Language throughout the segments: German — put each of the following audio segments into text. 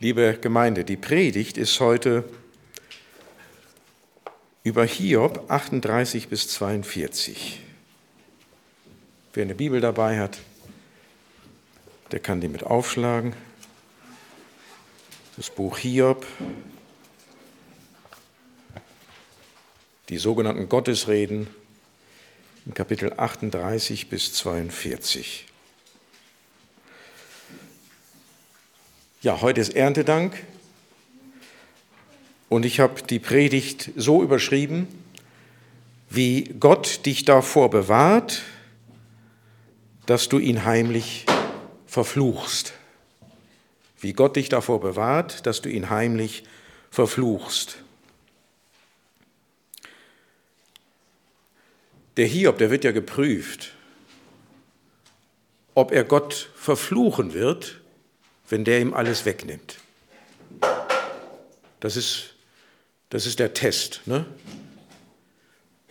Liebe Gemeinde, die Predigt ist heute über Hiob 38 bis 42. Wer eine Bibel dabei hat, der kann die mit aufschlagen. Das Buch Hiob, die sogenannten Gottesreden in Kapitel 38 bis 42. Ja, heute ist Erntedank und ich habe die Predigt so überschrieben, wie Gott dich davor bewahrt, dass du ihn heimlich verfluchst. Wie Gott dich davor bewahrt, dass du ihn heimlich verfluchst. Der Hiob, der wird ja geprüft, ob er Gott verfluchen wird, wenn der ihm alles wegnimmt. Das ist der Test. Ne?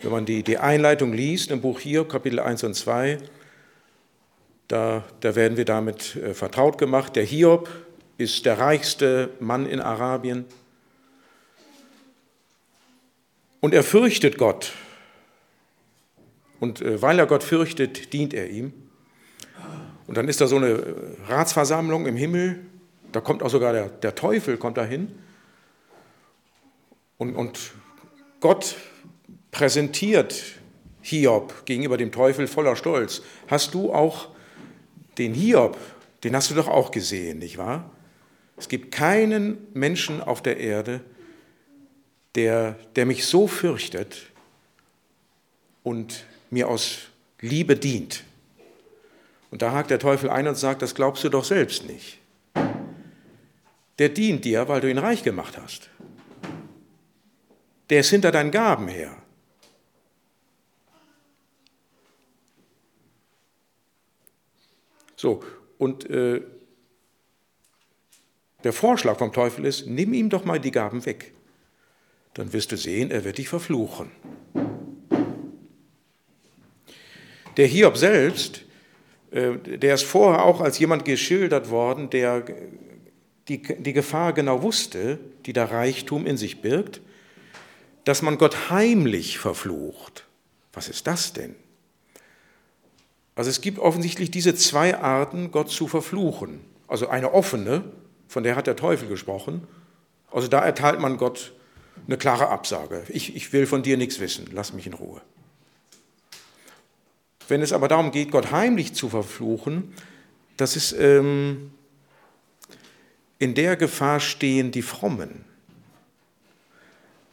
Wenn man die Einleitung liest im Buch Hiob, Kapitel 1 und 2, da werden wir damit vertraut gemacht. Der Hiob ist der reichste Mann in Arabien. Und er fürchtet Gott. Und weil er Gott fürchtet, dient er ihm. Und dann ist da so eine Ratsversammlung im Himmel, da kommt auch sogar der Teufel kommt da hin. Und Gott präsentiert Hiob gegenüber dem Teufel voller Stolz. Hast du auch den Hiob, den hast du doch auch gesehen, nicht wahr? Es gibt keinen Menschen auf der Erde, der mich so fürchtet und mir aus Liebe dient. Und da hakt der Teufel ein und sagt, das glaubst du doch selbst nicht. Der dient dir, weil du ihn reich gemacht hast. Der ist hinter deinen Gaben her. So, und der Vorschlag vom Teufel ist, nimm ihm doch mal die Gaben weg. Dann wirst du sehen, er wird dich verfluchen. Der Hiob selbst, der ist vorher auch als jemand geschildert worden, der die Gefahr genau wusste, die der Reichtum in sich birgt, dass man Gott heimlich verflucht. Was ist das denn? Also es gibt offensichtlich diese zwei Arten, Gott zu verfluchen. Also eine offene, von der hat der Teufel gesprochen. Also da erteilt man Gott eine klare Absage. Ich will von dir nichts wissen, lass mich in Ruhe. Wenn es aber darum geht, Gott heimlich zu verfluchen, das ist in der Gefahr stehen die Frommen.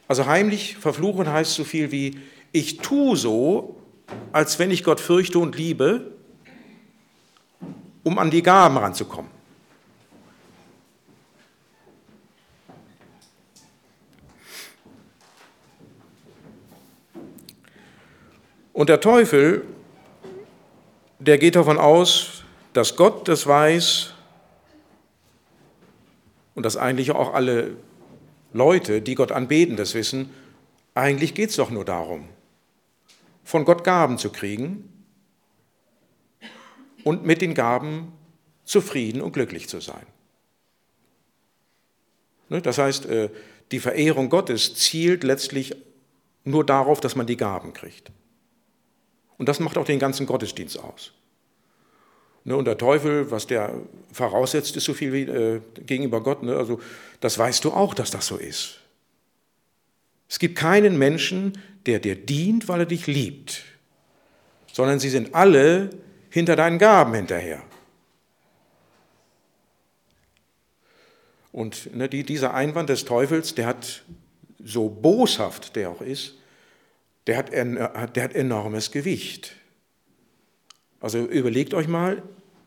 Also heimlich verfluchen heißt so viel wie, ich tue so, als wenn ich Gott fürchte und liebe, um an die Gaben ranzukommen. Und der Teufel, der geht davon aus, dass Gott das weiß und dass eigentlich auch alle Leute, die Gott anbeten, das wissen, eigentlich geht es doch nur darum, von Gott Gaben zu kriegen und mit den Gaben zufrieden und glücklich zu sein. Das heißt, die Verehrung Gottes zielt letztlich nur darauf, dass man die Gaben kriegt. Und das macht auch den ganzen Gottesdienst aus. Und der Teufel, was der voraussetzt, ist so viel wie gegenüber Gott. Also das weißt du auch, dass das so ist. Es gibt keinen Menschen, der dir dient, weil er dich liebt, sondern sie sind alle hinter deinen Gaben hinterher. Und dieser Einwand des Teufels, der hat, so boshaft der auch ist, der hat enormes Gewicht. Also überlegt euch mal,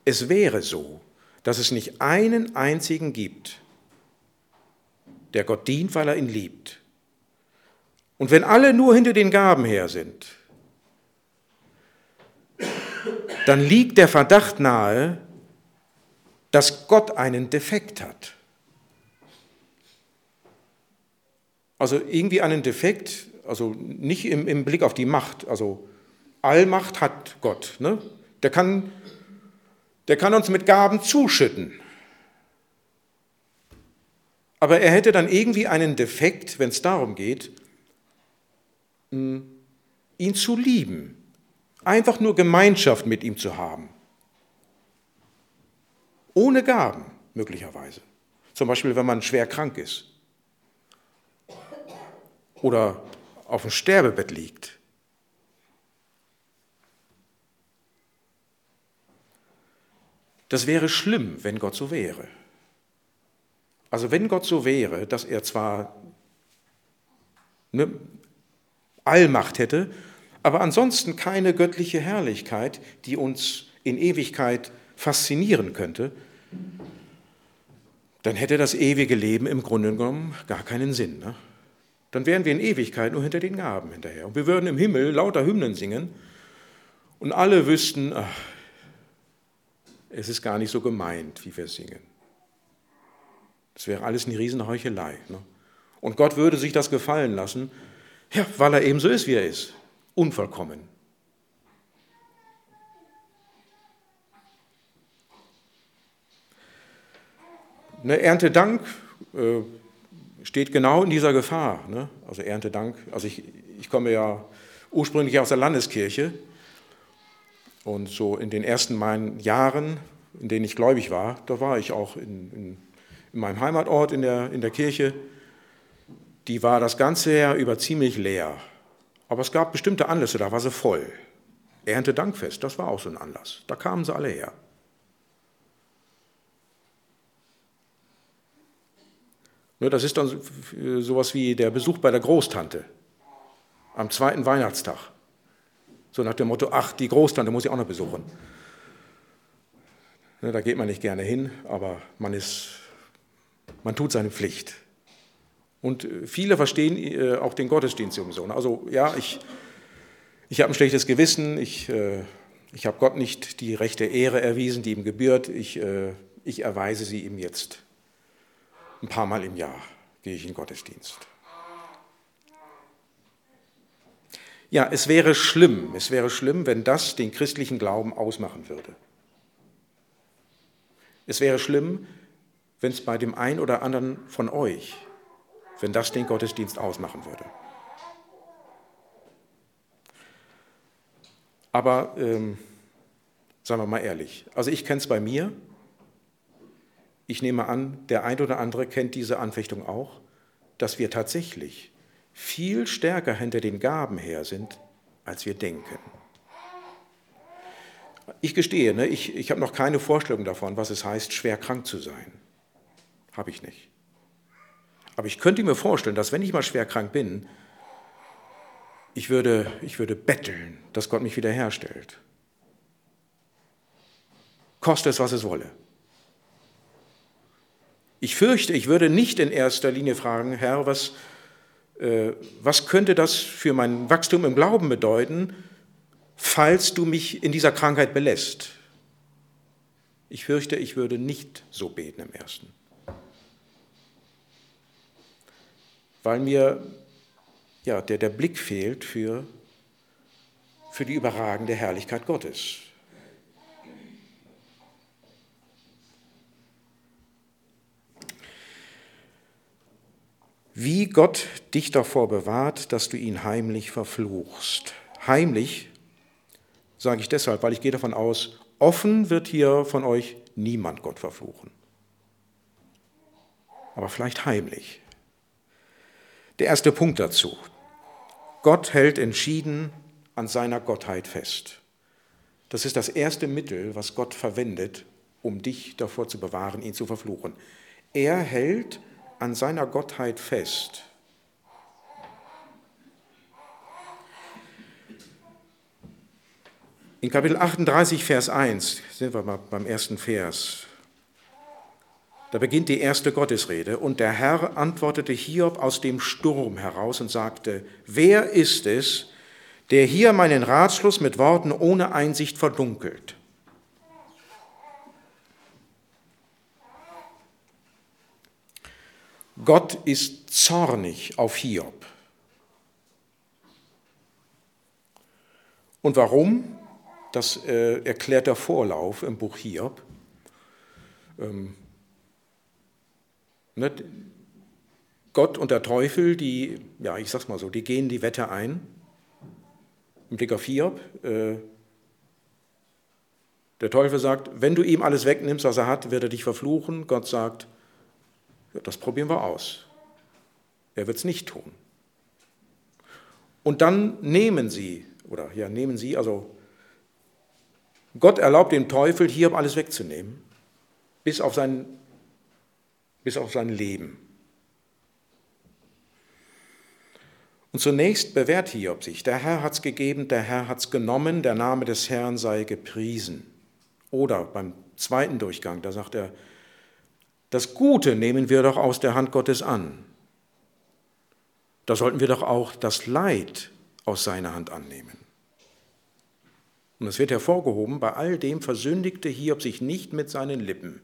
es wäre so, dass es nicht einen einzigen gibt, der Gott dient, weil er ihn liebt. Und wenn alle nur hinter den Gaben her sind, dann liegt der Verdacht nahe, dass Gott einen Defekt hat. Also irgendwie einen Defekt. Also nicht im Blick auf die Macht, also Allmacht hat Gott. Ne? Der kann uns mit Gaben zuschütten. Aber er hätte dann irgendwie einen Defekt, wenn es darum geht, ihn zu lieben, einfach nur Gemeinschaft mit ihm zu haben. Ohne Gaben möglicherweise. Zum Beispiel, wenn man schwer krank ist oder auf dem Sterbebett liegt. Das wäre schlimm, wenn Gott so wäre. Also wenn Gott so wäre, dass er zwar eine Allmacht hätte, aber ansonsten keine göttliche Herrlichkeit, die uns in Ewigkeit faszinieren könnte, dann hätte das ewige Leben im Grunde genommen gar keinen Sinn. Ne? Dann wären wir in Ewigkeit nur hinter den Gaben hinterher. Und wir würden im Himmel lauter Hymnen singen und alle wüssten, ach, es ist gar nicht so gemeint, wie wir singen. Das wäre alles eine Riesenheuchelei. Ne? Und Gott würde sich das gefallen lassen, ja, weil er eben so ist, wie er ist. Unvollkommen. Ne, Erntedank steht genau in dieser Gefahr. Ne? Also Erntedank, also ich komme ja ursprünglich aus der Landeskirche und so in den ersten meinen Jahren, in denen ich gläubig war, da war ich auch in meinem Heimatort in der Kirche, die war das ganze Jahr über ziemlich leer. Aber es gab bestimmte Anlässe, da war sie voll. Erntedankfest, das war auch so ein Anlass. Da kamen sie alle her. Das ist dann sowas wie der Besuch bei der Großtante am zweiten Weihnachtstag. So nach dem Motto, ach, die Großtante muss ich auch noch besuchen. Da geht man nicht gerne hin, aber man tut seine Pflicht. Und viele verstehen auch den Gottesdienst so. Also ja, ich habe ein schlechtes Gewissen, ich habe Gott nicht die rechte Ehre erwiesen, die ihm gebührt, ich erweise sie ihm jetzt. Ein paar Mal im Jahr gehe ich in den Gottesdienst. Ja, es wäre schlimm, wenn das den christlichen Glauben ausmachen würde. Es wäre schlimm, wenn es bei dem einen oder anderen von euch, wenn das den Gottesdienst ausmachen würde. Aber, sagen wir mal ehrlich, also ich kenne es bei mir, ich nehme an, der ein oder andere kennt diese Anfechtung auch, dass wir tatsächlich viel stärker hinter den Gaben her sind, als wir denken. Ich gestehe, ne, ich habe noch keine Vorstellung davon, was es heißt, schwer krank zu sein. Habe ich nicht. Aber ich könnte mir vorstellen, dass wenn ich mal schwer krank bin, ich würde betteln, dass Gott mich wiederherstellt. Koste es, was es wolle. Ich fürchte, ich würde nicht in erster Linie fragen, Herr, was könnte das für mein Wachstum im Glauben bedeuten, falls du mich in dieser Krankheit belässt? Ich fürchte, ich würde nicht so beten im Ersten. Weil mir ja, der Blick fehlt für die überragende Herrlichkeit Gottes. Wie Gott dich davor bewahrt, dass du ihn heimlich verfluchst. Heimlich sage ich deshalb, weil ich gehe davon aus, offen wird hier von euch niemand Gott verfluchen. Aber vielleicht heimlich. Der erste Punkt dazu. Gott hält entschieden an seiner Gottheit fest. Das ist das erste Mittel, was Gott verwendet, um dich davor zu bewahren, ihn zu verfluchen. Er hält an seiner Gottheit fest. In Kapitel 38, Vers 1, sind wir mal beim ersten Vers, da beginnt die erste Gottesrede. Und der Herr antwortete Hiob aus dem Sturm heraus und sagte, wer ist es, der hier meinen Ratschluss mit Worten ohne Einsicht verdunkelt? Gott ist zornig auf Hiob. Und warum? Das erklärt der Vorlauf im Buch Hiob. Gott und der Teufel, die, ja, ich sag's mal so, die gehen die Wette ein. Im Blick auf Hiob. Der Teufel sagt, wenn du ihm alles wegnimmst, was er hat, wird er dich verfluchen. Gott sagt, ja, das probieren wir aus. Er wird es nicht tun. Und dann nehmen sie, Gott erlaubt dem Teufel, Hiob alles wegzunehmen, bis auf sein Leben. Und zunächst bewährt Hiob sich. Der Herr hat es gegeben, der Herr hat es genommen, der Name des Herrn sei gepriesen. Oder beim zweiten Durchgang, da sagt er, das Gute nehmen wir doch aus der Hand Gottes an. Da sollten wir doch auch das Leid aus seiner Hand annehmen. Und es wird hervorgehoben, bei all dem versündigte Hiob sich nicht mit seinen Lippen.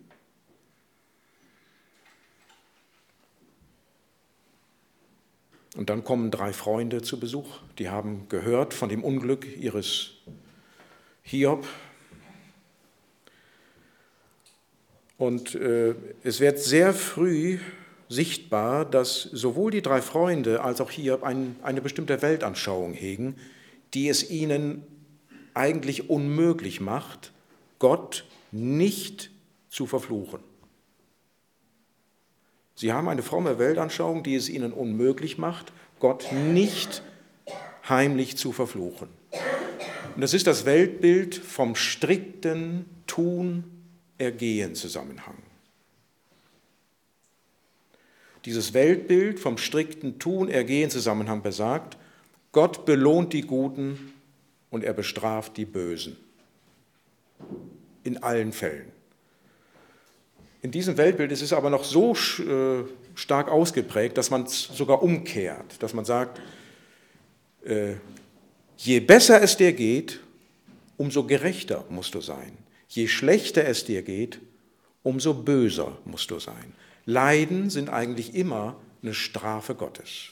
Und dann kommen 3 Freunde zu Besuch, die haben gehört von dem Unglück ihres Hiob. Und es wird sehr früh sichtbar, dass sowohl die 3 Freunde als auch Hiob eine bestimmte Weltanschauung hegen, die es ihnen eigentlich unmöglich macht, Gott nicht zu verfluchen. Sie haben eine fromme Weltanschauung, die es ihnen unmöglich macht, Gott nicht heimlich zu verfluchen. Und das ist das Weltbild vom strikten Tun-Ergehen-Zusammenhang. Dieses Weltbild vom strikten Tun-Ergehen-Zusammenhang besagt, Gott belohnt die Guten und er bestraft die Bösen. In allen Fällen. In diesem Weltbild ist es aber noch so stark ausgeprägt, dass man es sogar umkehrt, dass man sagt, je besser es dir geht, umso gerechter musst du sein. Je schlechter es dir geht, umso böser musst du sein. Leiden sind eigentlich immer eine Strafe Gottes.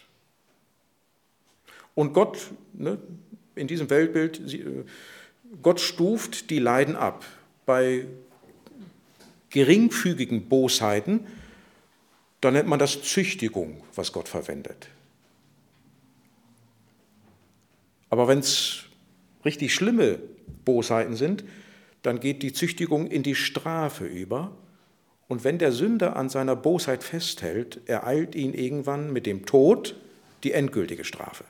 Und Gott, in diesem Weltbild, Gott stuft die Leiden ab. Bei geringfügigen Bosheiten, dann nennt man das Züchtigung, was Gott verwendet. Aber wenn es richtig schlimme Bosheiten sind, dann geht die Züchtigung in die Strafe über. Und wenn der Sünder an seiner Bosheit festhält, ereilt ihn irgendwann mit dem Tod die endgültige Strafe.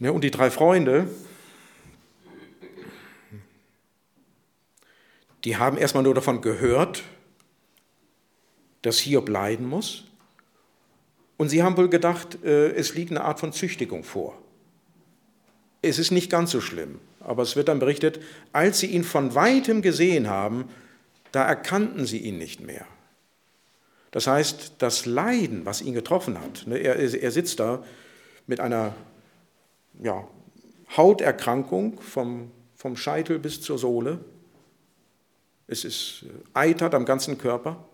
Ja, und die 3 Freunde, die haben erstmal nur davon gehört, dass Hiob leiden muss. Und sie haben wohl gedacht, es liegt eine Art von Züchtigung vor. Es ist nicht ganz so schlimm, aber es wird dann berichtet, als sie ihn von Weitem gesehen haben, da erkannten sie ihn nicht mehr. Das heißt, das Leiden, was ihn getroffen hat, er sitzt da mit einer Hauterkrankung vom Scheitel bis zur Sohle. Es ist eitert am ganzen Körper.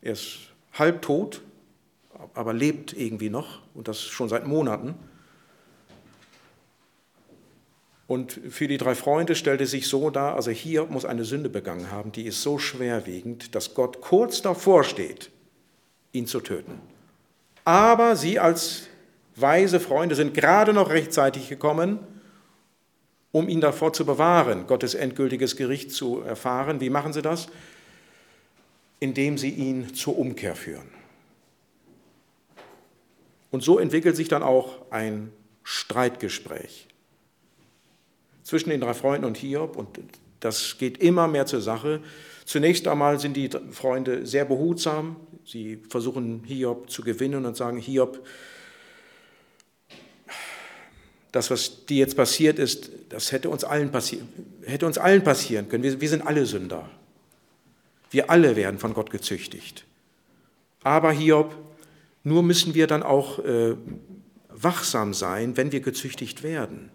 Er ist halbtot, aber lebt irgendwie noch und das schon seit Monaten. Und für die 3 Freunde stellte sich so dar, also Hiob muss eine Sünde begangen haben, die ist so schwerwiegend, dass Gott kurz davor steht, ihn zu töten. Aber sie als weise Freunde sind gerade noch rechtzeitig gekommen, um ihn davor zu bewahren, Gottes endgültiges Gericht zu erfahren. Wie machen sie das? Indem sie ihn zur Umkehr führen. Und so entwickelt sich dann auch ein Streitgespräch zwischen den 3 Freunden und Hiob. Und das geht immer mehr zur Sache. Zunächst einmal sind die Freunde sehr behutsam. Sie versuchen, Hiob zu gewinnen und sagen, Hiob, das, was dir jetzt passiert ist, das hätte uns allen passieren können. Wir sind alle Sünder. Wir alle werden von Gott gezüchtigt. Aber Hiob, nur müssen wir dann auch wachsam sein, wenn wir gezüchtigt werden.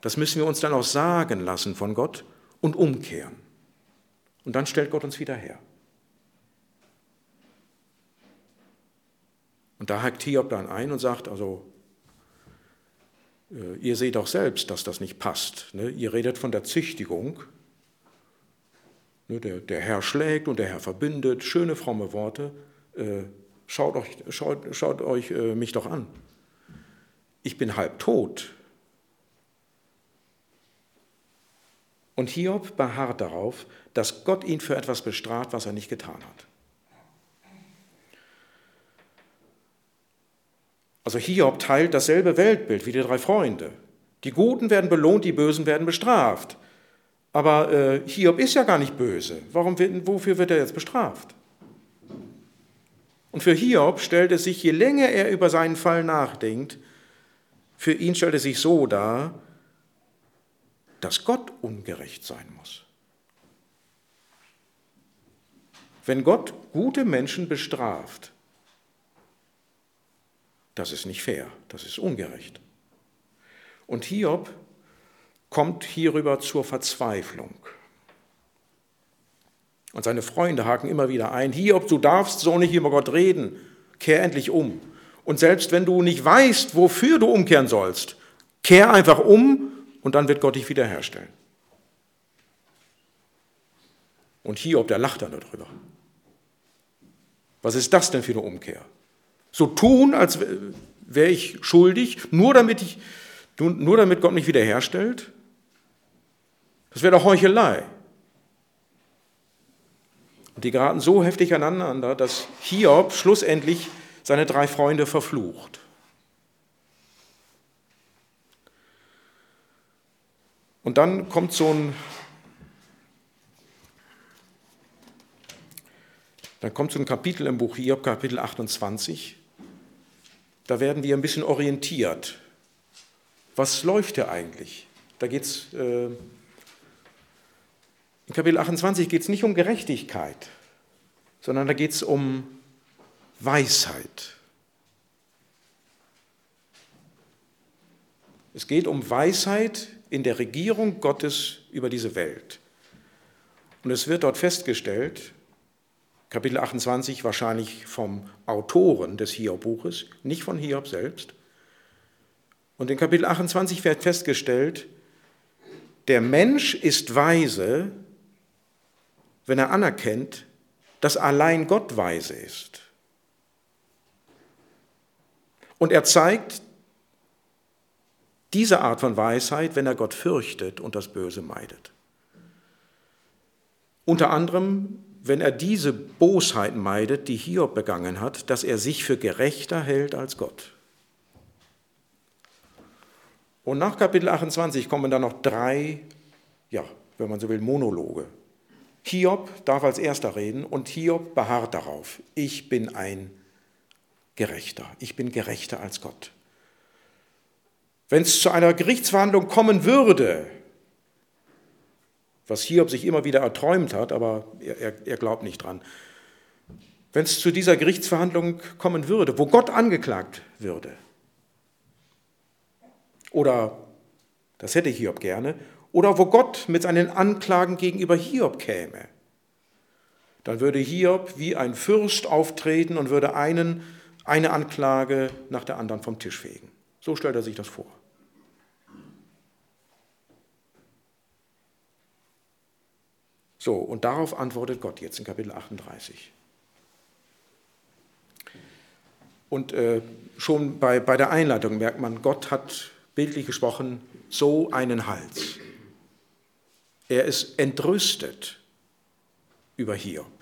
Das müssen wir uns dann auch sagen lassen von Gott und umkehren. Und dann stellt Gott uns wieder her. Und da hakt Hiob dann ein und sagt, also Ihr seht auch selbst, dass das nicht passt. Ne? Ihr redet von der Züchtigung. Ne? Der Herr schlägt und der Herr verbindet. Schöne, fromme Worte. Schaut euch mich doch an. Ich bin halb tot. Und Hiob beharrt darauf, dass Gott ihn für etwas bestraft, was er nicht getan hat. Also Hiob teilt dasselbe Weltbild wie die drei Freunde. Die Guten werden belohnt, die Bösen werden bestraft. Aber Hiob ist ja gar nicht böse. Wofür wird er jetzt bestraft? Und für Hiob stellt es sich, je länger er über seinen Fall nachdenkt, für ihn stellt es sich so dar, dass Gott ungerecht sein muss. Wenn Gott gute Menschen bestraft, das ist nicht fair, das ist ungerecht. Und Hiob kommt hierüber zur Verzweiflung. Und seine Freunde haken immer wieder ein, Hiob, du darfst so nicht über Gott reden, kehr endlich um. Und selbst wenn du nicht weißt, wofür du umkehren sollst, kehr einfach um und dann wird Gott dich wiederherstellen. Und Hiob, der lacht dann darüber. Was ist das denn für eine Umkehr? So tun, als wäre ich schuldig, nur damit Gott mich wiederherstellt? Das wäre doch Heuchelei. Und die geraten so heftig aneinander, dass Hiob schlussendlich seine drei Freunde verflucht. Und dann kommt so ein Kapitel im Buch Hiob, Kapitel 28. Da werden wir ein bisschen orientiert. Was läuft hier eigentlich? Da geht's in Kapitel 28 geht es nicht um Gerechtigkeit, sondern da geht es um Weisheit. Es geht um Weisheit in der Regierung Gottes über diese Welt. Und es wird dort festgestellt, Kapitel 28 wahrscheinlich vom Autoren des Hiob-Buches, nicht von Hiob selbst. Und in Kapitel 28 wird festgestellt, der Mensch ist weise, wenn er anerkennt, dass allein Gott weise ist. Und er zeigt diese Art von Weisheit, wenn er Gott fürchtet und das Böse meidet. Unter anderem, wenn er diese Bosheit meidet, die Hiob begangen hat, dass er sich für gerechter hält als Gott. Und nach Kapitel 28 kommen dann noch drei, wenn man so will, Monologe. Hiob darf als erster reden und Hiob beharrt darauf. Ich bin ein Gerechter. Ich bin gerechter als Gott. Wenn es zu einer Gerichtsverhandlung kommen würde, was Hiob sich immer wieder erträumt hat, aber er glaubt nicht dran. Wenn es zu dieser Gerichtsverhandlung kommen würde, wo Gott angeklagt würde, oder, das hätte Hiob gerne, oder wo Gott mit seinen Anklagen gegenüber Hiob käme, dann würde Hiob wie ein Fürst auftreten und würde eine Anklage nach der anderen vom Tisch fegen. So stellt er sich das vor. So, und darauf antwortet Gott jetzt in Kapitel 38. Und schon bei der Einleitung merkt man, Gott hat bildlich gesprochen so einen Hals. Er ist entrüstet über Hiob,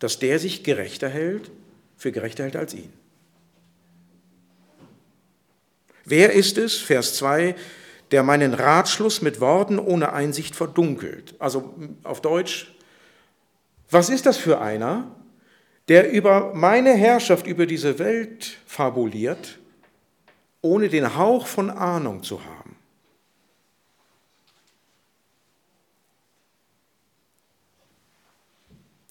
dass der sich für gerechter hält als ihn. Wer ist es, Vers 2, der meinen Ratschluss mit Worten ohne Einsicht verdunkelt? Also auf Deutsch, was ist das für einer, der über meine Herrschaft über diese Welt fabuliert, ohne den Hauch von Ahnung zu haben?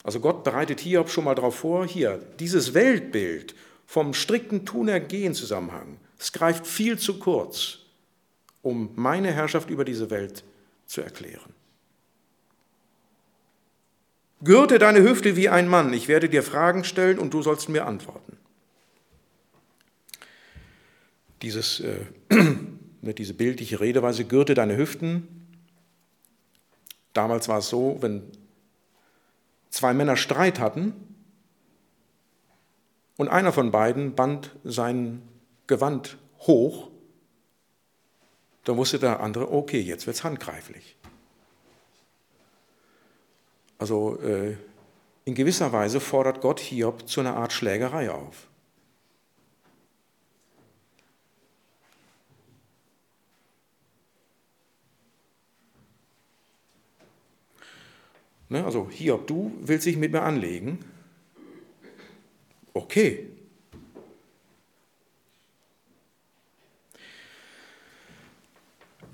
Also Gott bereitet Hiob schon mal darauf vor, hier, dieses Weltbild vom strikten Tun-Ergehen-Zusammenhang, es greift viel zu kurz, um meine Herrschaft über diese Welt zu erklären. Gürte deine Hüfte wie ein Mann, ich werde dir Fragen stellen und du sollst mir antworten. Dieses diese bildliche Redeweise, gürte deine Hüften. Damals war es so, wenn zwei Männer Streit hatten und einer von beiden band sein Gewand hoch, dann wusste der andere, okay, jetzt wird es handgreiflich. Also in gewisser Weise fordert Gott Hiob zu einer Art Schlägerei auf. Also Hiob, du willst dich mit mir anlegen? Okay.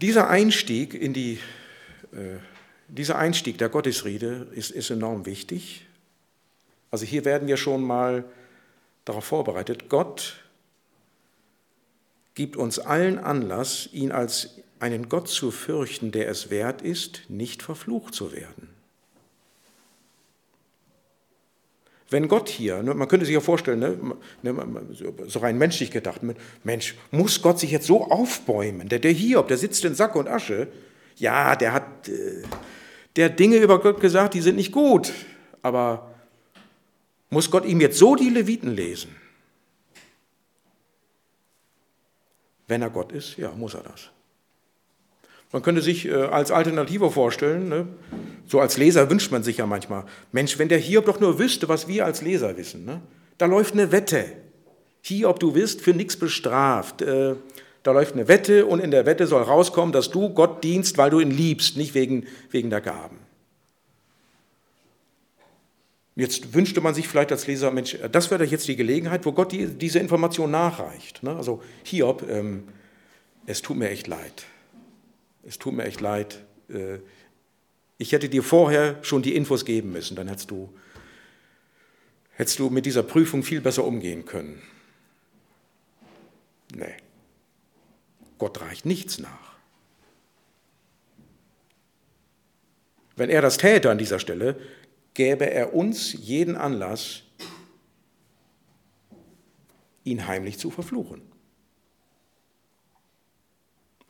Dieser Einstieg der Gottesrede ist enorm wichtig. Also hier werden wir schon mal darauf vorbereitet. Gott gibt uns allen Anlass, ihn als einen Gott zu fürchten, der es wert ist, nicht verflucht zu werden. Wenn Gott hier, man könnte sich ja vorstellen, so rein menschlich gedacht, Mensch, muss Gott sich jetzt so aufbäumen? Der Hiob, der sitzt in Sack und Asche. Ja, der hat Dinge über Gott gesagt, die sind nicht gut. Aber muss Gott ihm jetzt so die Leviten lesen? Wenn er Gott ist, ja, muss er das. Man könnte sich als Alternative vorstellen, ne? So als Leser wünscht man sich ja manchmal, Mensch, wenn der Hiob doch nur wüsste, was wir als Leser wissen, ne? Da läuft eine Wette. Hiob, du wirst für nichts bestraft. Da läuft eine Wette und in der Wette soll rauskommen, dass du Gott dienst, weil du ihn liebst, nicht wegen der Gaben. Jetzt wünschte man sich vielleicht als Leser, Mensch, das wäre doch jetzt die Gelegenheit, wo Gott diese Information nachreicht. Ne? Also Hiob, es tut mir echt leid. Es tut mir echt leid, ich hätte dir vorher schon die Infos geben müssen, dann hättest du mit dieser Prüfung viel besser umgehen können. Nee, Gott reicht nichts nach. Wenn er das täte an dieser Stelle, gäbe er uns jeden Anlass, ihn heimlich zu verfluchen.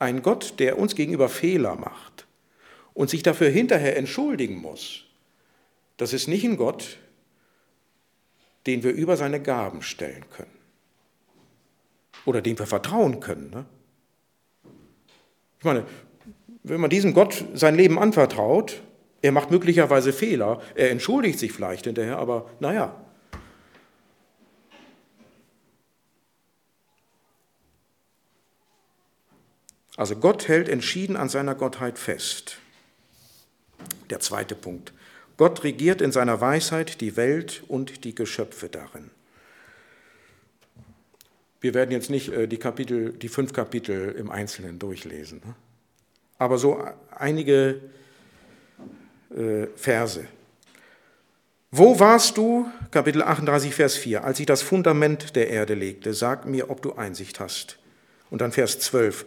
Ein Gott, der uns gegenüber Fehler macht und sich dafür hinterher entschuldigen muss, das ist nicht ein Gott, den wir über seine Gaben stellen können oder dem wir vertrauen können. Ne? Ich meine, wenn man diesem Gott sein Leben anvertraut, er macht möglicherweise Fehler, er entschuldigt sich vielleicht hinterher, aber naja. Also Gott hält entschieden an seiner Gottheit fest. Der zweite Punkt. Gott regiert in seiner Weisheit die Welt und die Geschöpfe darin. Wir werden jetzt nicht die 5 Kapitel im Einzelnen durchlesen, ne? Aber so einige Verse. Wo warst du, Kapitel 38, Vers 4, als ich das Fundament der Erde legte? Sag mir, ob du Einsicht hast. Und dann Vers 12.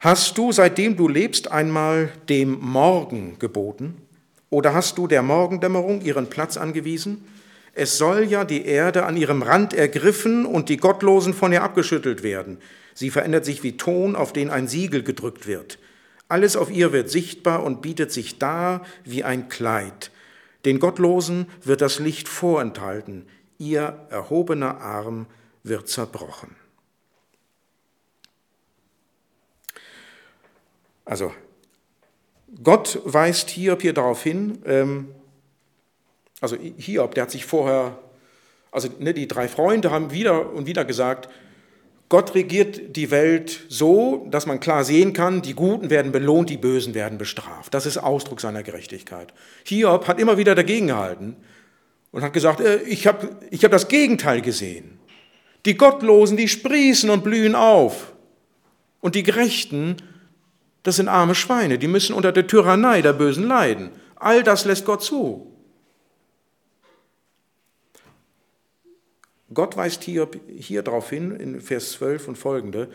Hast du, seitdem du lebst, einmal dem Morgen geboten? Oder hast du der Morgendämmerung ihren Platz angewiesen? Es soll ja die Erde an ihrem Rand ergriffen und die Gottlosen von ihr abgeschüttelt werden. Sie verändert sich wie Ton, auf den ein Siegel gedrückt wird. Alles auf ihr wird sichtbar und bietet sich dar wie ein Kleid. Den Gottlosen wird das Licht vorenthalten. Ihr erhobener Arm wird zerbrochen. Also, Gott weist Hiob hier darauf hin, also Hiob, der hat sich vorher, also ne, die 3 Freunde haben wieder und wieder gesagt, Gott regiert die Welt so, dass man klar sehen kann, die Guten werden belohnt, die Bösen werden bestraft. Das ist Ausdruck seiner Gerechtigkeit. Hiob hat immer wieder dagegen gehalten und hat gesagt, ich hab das Gegenteil gesehen. Die Gottlosen, die sprießen und blühen auf und die Gerechten, das sind arme Schweine, die müssen unter der Tyrannei der Bösen leiden. All das lässt Gott zu. Gott weist hier darauf hin, in Vers 12 und folgende,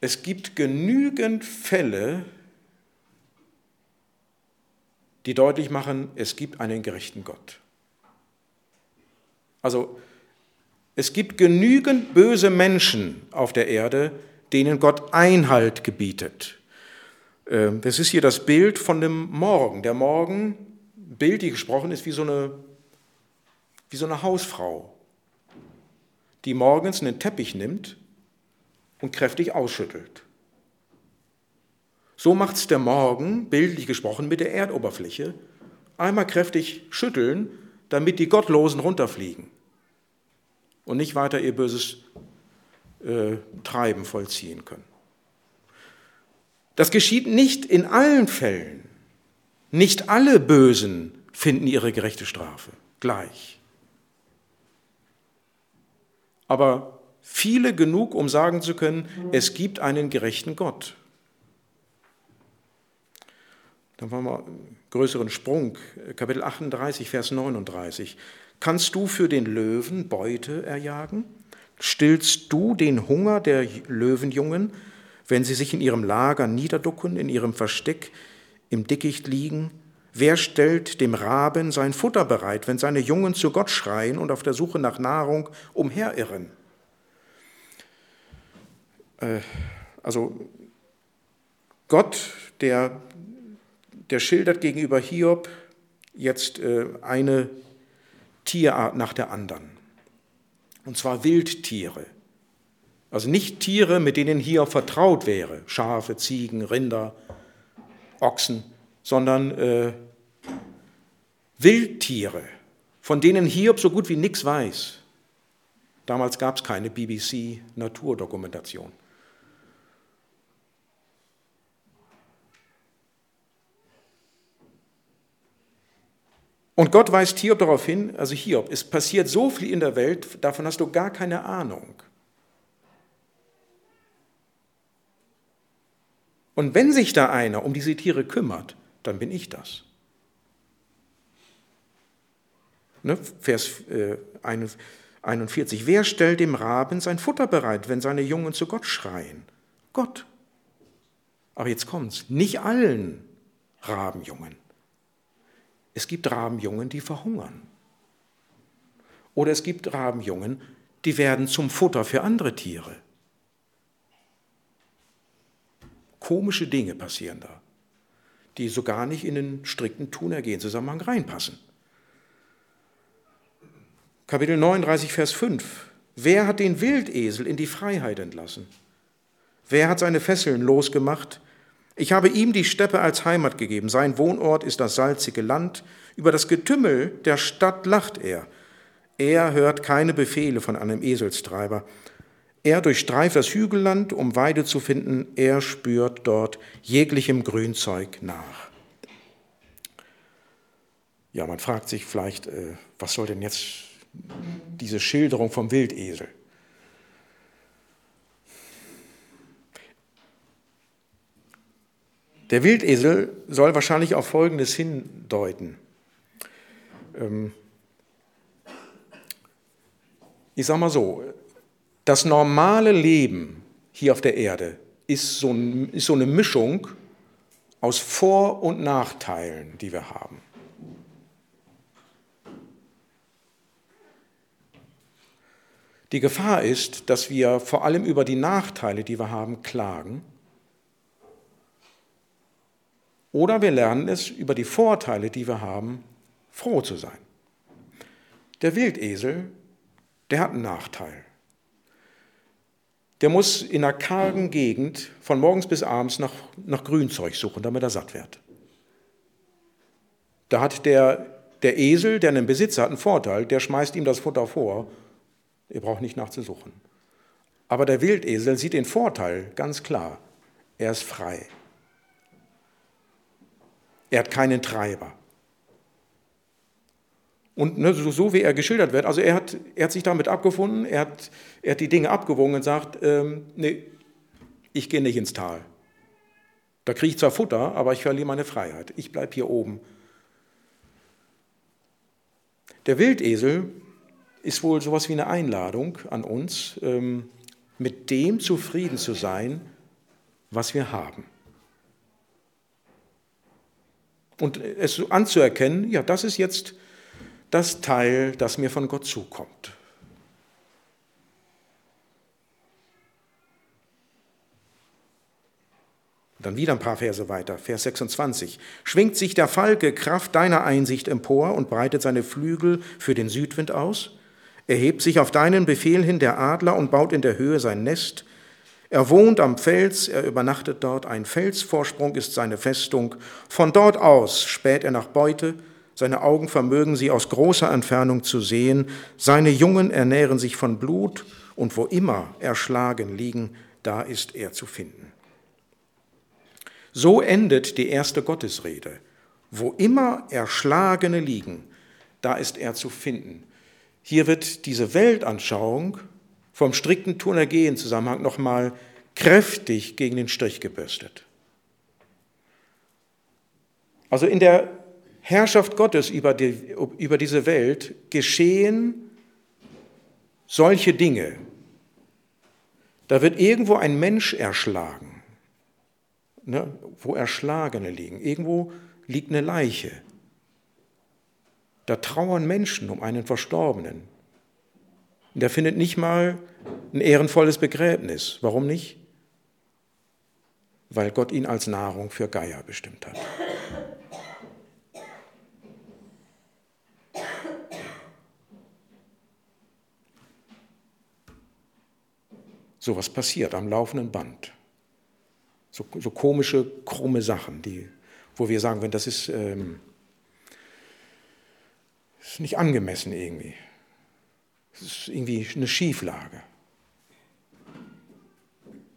es gibt genügend Fälle, die deutlich machen, es gibt einen gerechten Gott. Also es gibt genügend böse Menschen auf der Erde, denen Gott Einhalt gebietet. Das ist hier das Bild von dem Morgen. Der Morgen, bildlich gesprochen, ist wie so eine Hausfrau, die morgens einen Teppich nimmt und kräftig ausschüttelt. So macht es der Morgen, bildlich gesprochen, mit der Erdoberfläche. Einmal kräftig schütteln, damit die Gottlosen runterfliegen und nicht weiter ihr böses Treiben vollziehen können. Das geschieht nicht in allen Fällen. Nicht alle Bösen finden ihre gerechte Strafe gleich. Aber viele genug, um sagen zu können, es gibt einen gerechten Gott. Dann machen wir einen größeren Sprung, Kapitel 38, Vers 39. Kannst du für den Löwen Beute erjagen? Stillst du den Hunger der Löwenjungen, wenn sie sich in ihrem Lager niederducken, in ihrem Versteck, im Dickicht liegen? Wer stellt dem Raben sein Futter bereit, wenn seine Jungen zu Gott schreien und auf der Suche nach Nahrung umherirren? Also Gott, der schildert gegenüber Hiob jetzt eine Tierart nach der anderen. Und zwar Wildtiere. Also nicht Tiere, mit denen Hiob vertraut wäre. Schafe, Ziegen, Rinder, Ochsen. Sondern Wildtiere, von denen Hiob so gut wie nichts weiß. Damals gab es keine BBC-Naturdokumentation. Und Gott weist Hiob darauf hin, also Hiob, es passiert so viel in der Welt, davon hast du gar keine Ahnung. Und wenn sich da einer um diese Tiere kümmert, dann bin ich das. Ne? Vers 41. Wer stellt dem Raben sein Futter bereit, wenn seine Jungen zu Gott schreien? Gott. Aber jetzt kommt's. Nicht allen Rabenjungen. Es gibt Rabenjungen, die verhungern. Oder es gibt Rabenjungen, die werden zum Futter für andere Tiere. Komische Dinge passieren da, die so gar nicht in den strikten Tun-Ergehen-Zusammenhang reinpassen. Kapitel 39, Vers 5. Wer hat den Wildesel in die Freiheit entlassen? Wer hat seine Fesseln losgemacht? Ich habe ihm die Steppe als Heimat gegeben. Sein Wohnort ist das salzige Land. Über das Getümmel der Stadt lacht er. Er hört keine Befehle von einem Eselstreiber. Er durchstreift das Hügelland, um Weide zu finden. Er spürt dort jeglichem Grünzeug nach. Ja, man fragt sich vielleicht, was soll denn jetzt diese Schilderung vom Wildesel? Der Wildesel soll wahrscheinlich auf Folgendes hindeuten. Ich sag mal so, das normale Leben hier auf der Erde ist so eine Mischung aus Vor- und Nachteilen, die wir haben. Die Gefahr ist, dass wir vor allem über die Nachteile, die wir haben, klagen. Oder wir lernen es, über die Vorteile, die wir haben, froh zu sein. Der Wildesel, der hat einen Nachteil. Der muss in einer kargen Gegend von morgens bis abends nach Grünzeug suchen, damit er satt wird. Da hat der Esel, der einen Besitzer hat, einen Vorteil, der schmeißt ihm das Futter vor. Er braucht nicht nachzusuchen. Aber der Wildesel sieht den Vorteil ganz klar. Er ist frei. Er hat keinen Treiber. Und ne, so wie er geschildert wird, also er hat sich damit abgefunden, er hat die Dinge abgewogen und sagt, nee, ich gehe nicht ins Tal. Da kriege ich zwar Futter, aber ich verliere meine Freiheit. Ich bleibe hier oben. Der Wildesel ist wohl sowas wie eine Einladung an uns, mit dem zufrieden zu sein, was wir haben. Und es anzuerkennen, ja, das ist jetzt das Teil, das mir von Gott zukommt. Dann wieder ein paar Verse weiter, Vers 26. Schwingt sich der Falke Kraft deiner Einsicht empor und breitet seine Flügel für den Südwind aus? Er hebt sich auf deinen Befehl hin, der Adler, und baut in der Höhe sein Nest. Er wohnt am Fels, er übernachtet dort. Ein Felsvorsprung ist seine Festung. Von dort aus späht er nach Beute. Seine Augen vermögen sie aus großer Entfernung zu sehen. Seine Jungen ernähren sich von Blut, und wo immer erschlagen liegen, da ist er zu finden. So endet die erste Gottesrede. Wo immer Erschlagene liegen, da ist er zu finden. Hier wird diese Weltanschauung vom strikten Tun-Ergehen-Zusammenhang nochmal kräftig gegen den Strich gebürstet. Also in der Herrschaft Gottes über diese Welt geschehen solche Dinge. Da wird irgendwo ein Mensch erschlagen, ne? Wo Erschlagene liegen. Irgendwo liegt eine Leiche. Da trauern Menschen um einen Verstorbenen. Der findet nicht mal ein ehrenvolles Begräbnis. Warum nicht? Weil Gott ihn als Nahrung für Geier bestimmt hat. So was passiert am laufenden Band. So komische, krumme Sachen, wo wir sagen, wenn das ist... Das ist nicht angemessen irgendwie. Es ist irgendwie eine Schieflage.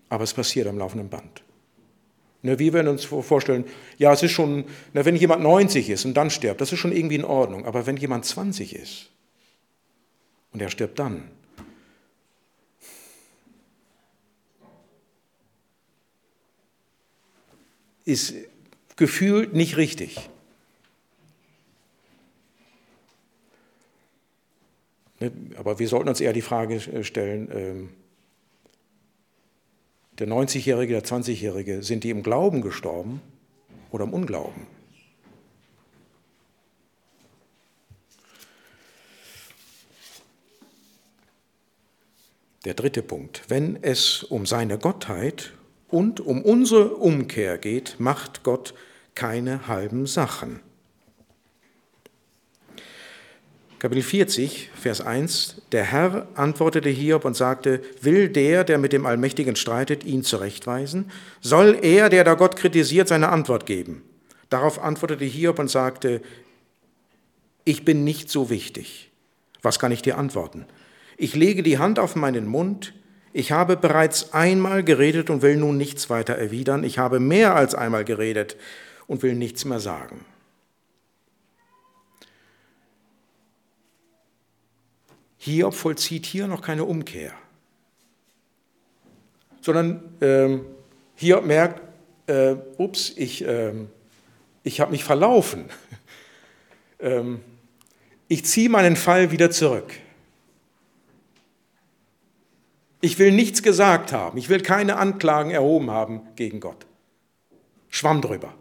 Aber es passiert am laufenden Band. Ne, wir werden uns vorstellen, ja, es ist schon, na, wenn jemand 90 ist und dann stirbt, das ist schon irgendwie in Ordnung. Aber wenn jemand 20 ist und er stirbt dann, ist gefühlt nicht richtig. Aber wir sollten uns eher die Frage stellen, der 90-Jährige, der 20-Jährige, sind die im Glauben gestorben oder im Unglauben? Der dritte Punkt. Wenn es um seine Gottheit und um unsere Umkehr geht, macht Gott keine halben Sachen. Kapitel 40, Vers 1, der Herr antwortete Hiob und sagte, will der mit dem Allmächtigen streitet, ihn zurechtweisen? Soll er, der da Gott kritisiert, seine Antwort geben? Darauf antwortete Hiob und sagte, ich bin nicht so wichtig. Was kann ich dir antworten? Ich lege die Hand auf meinen Mund. Ich habe bereits einmal geredet und will nun nichts weiter erwidern. Ich habe mehr als einmal geredet und will nichts mehr sagen. Hiob vollzieht hier noch keine Umkehr, sondern Hiob merkt, ich habe mich verlaufen. Ich ziehe meinen Fall wieder zurück. Ich will nichts gesagt haben, ich will keine Anklagen erhoben haben gegen Gott. Schwamm drüber.